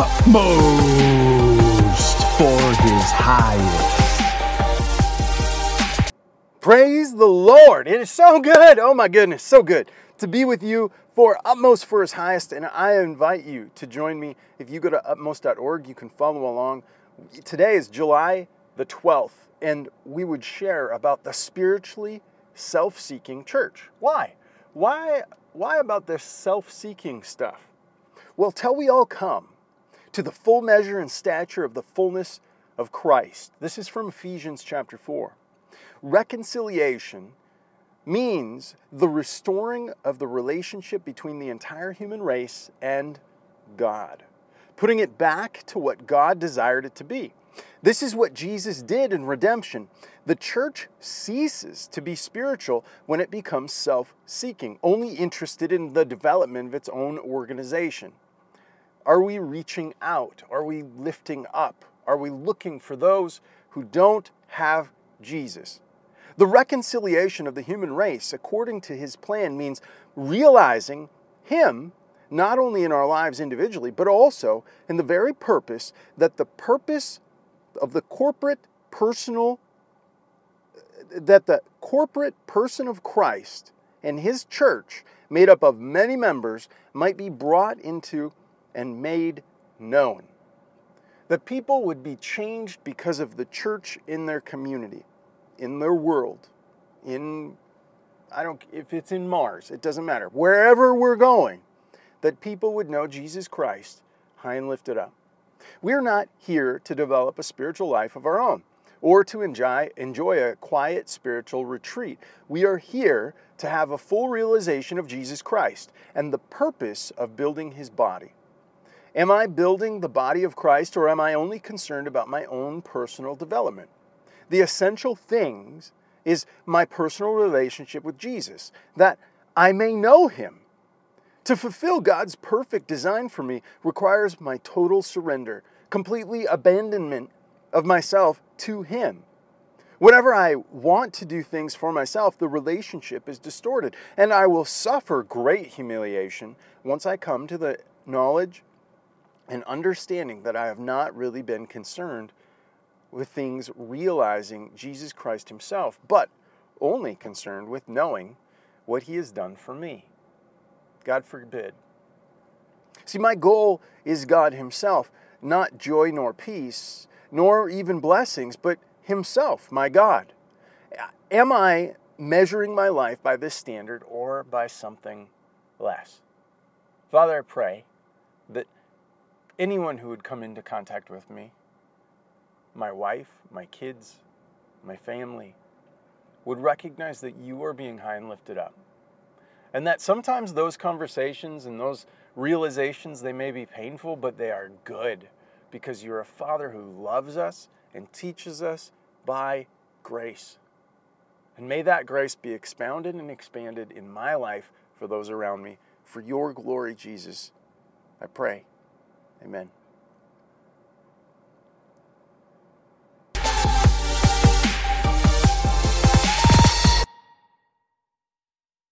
utmost for His highest. Praise the Lord. It is so good. Oh my goodness, so good to be with you for Utmost for His Highest. And I invite you to join me. If you go to utmost.org, you can follow along. Today is July the 12th, and we would share about the spiritually self-seeking church. Why about this self-seeking stuff? Well, till we all come to the full measure and stature of the fullness of Christ. This is from Ephesians chapter 4. Reconciliation means the restoring of the relationship between the entire human race and God, putting it back to what God desired it to be. This is what Jesus did in redemption. The church ceases to be spiritual when it becomes self-seeking, only interested in the development of its own organization. Are we reaching out? Are we lifting up? Are we looking for those who don't have Jesus? The reconciliation of the human race, according to His plan, means realizing Him not only in our lives individually, but also in the very purpose that the purpose of the corporate personal, that the corporate person of Christ and His church, made up of many members, might be brought into and made known. The people would be changed because of the church in their community, in their world, if it's in Mars, it doesn't matter. Wherever we're going, that people would know Jesus Christ high and lifted up. We're not here to develop a spiritual life of our own or to enjoy a quiet spiritual retreat. We are here to have a full realization of Jesus Christ and the purpose of building His body. Am I building the body of Christ, or am I only concerned about my own personal development? The essential thing is my personal relationship with Jesus, that I may know Him. To fulfill God's perfect design for me requires my total surrender, completely abandonment of myself to Him. Whenever I want to do things for myself, the relationship is distorted, and I will suffer great humiliation once I come to the knowledge and understanding that I have not really been concerned with things realizing Jesus Christ Himself, but only concerned with knowing what He has done for me. God forbid. See, my goal is God Himself, not joy nor peace, nor even blessings, but Himself, my God. Am I measuring my life by this standard or by something less? Father, I pray that anyone who would come into contact with me, my wife, my kids, my family, would recognize that You are being high and lifted up. And that sometimes those conversations and those realizations, they may be painful, but they are good, because You're a Father who loves us and teaches us by grace. And may that grace be expounded and expanded in my life for those around me. For Your glory, Jesus, I pray. Amen.